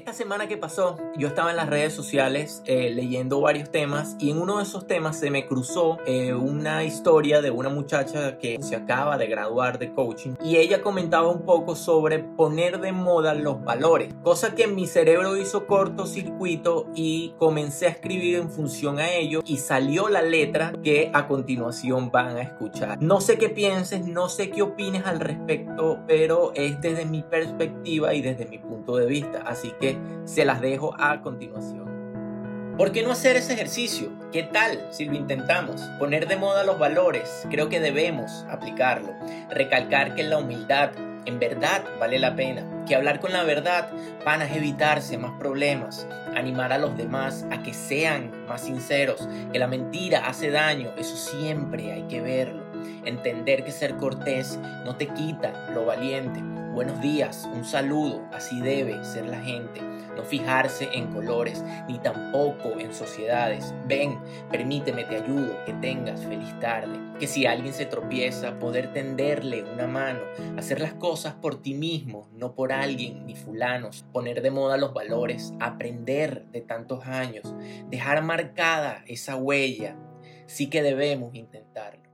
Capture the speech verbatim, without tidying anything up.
Esta semana que pasó, yo estaba en las redes sociales eh, leyendo varios temas y en uno de esos temas se me cruzó eh, una historia de una muchacha que se acaba de graduar de coaching y ella comentaba un poco sobre poner de moda los valores, cosa que mi cerebro hizo cortocircuito y comencé a escribir en función a ello y salió la letra que a continuación van a escuchar. No sé qué pienses, no sé qué opines al respecto, pero es desde mi perspectiva y desde mi punto de vista, así que que se las dejo a continuación. ¿Por qué no hacer ese ejercicio? ¿Qué tal si lo intentamos? Poner de moda los valores, creo que debemos aplicarlo. Recalcar que la humildad en verdad vale la pena, que hablar con la verdad van a evitarse más problemas. Animar a los demás a que sean más sinceros, que la mentira hace daño, eso siempre hay que verlo. Entender que ser cortés no te quita lo valiente. Buenos días, un saludo, así debe ser la gente. No fijarse en colores, ni tampoco en sociedades. Ven, permíteme, te ayudo, que tengas feliz tarde. Que si alguien se tropieza, poder tenderle una mano. Hacer las cosas por ti mismo, no por alguien ni fulanos. Poner de moda los valores, aprender de tantos años. Dejar marcada esa huella, sí que debemos intentarlo.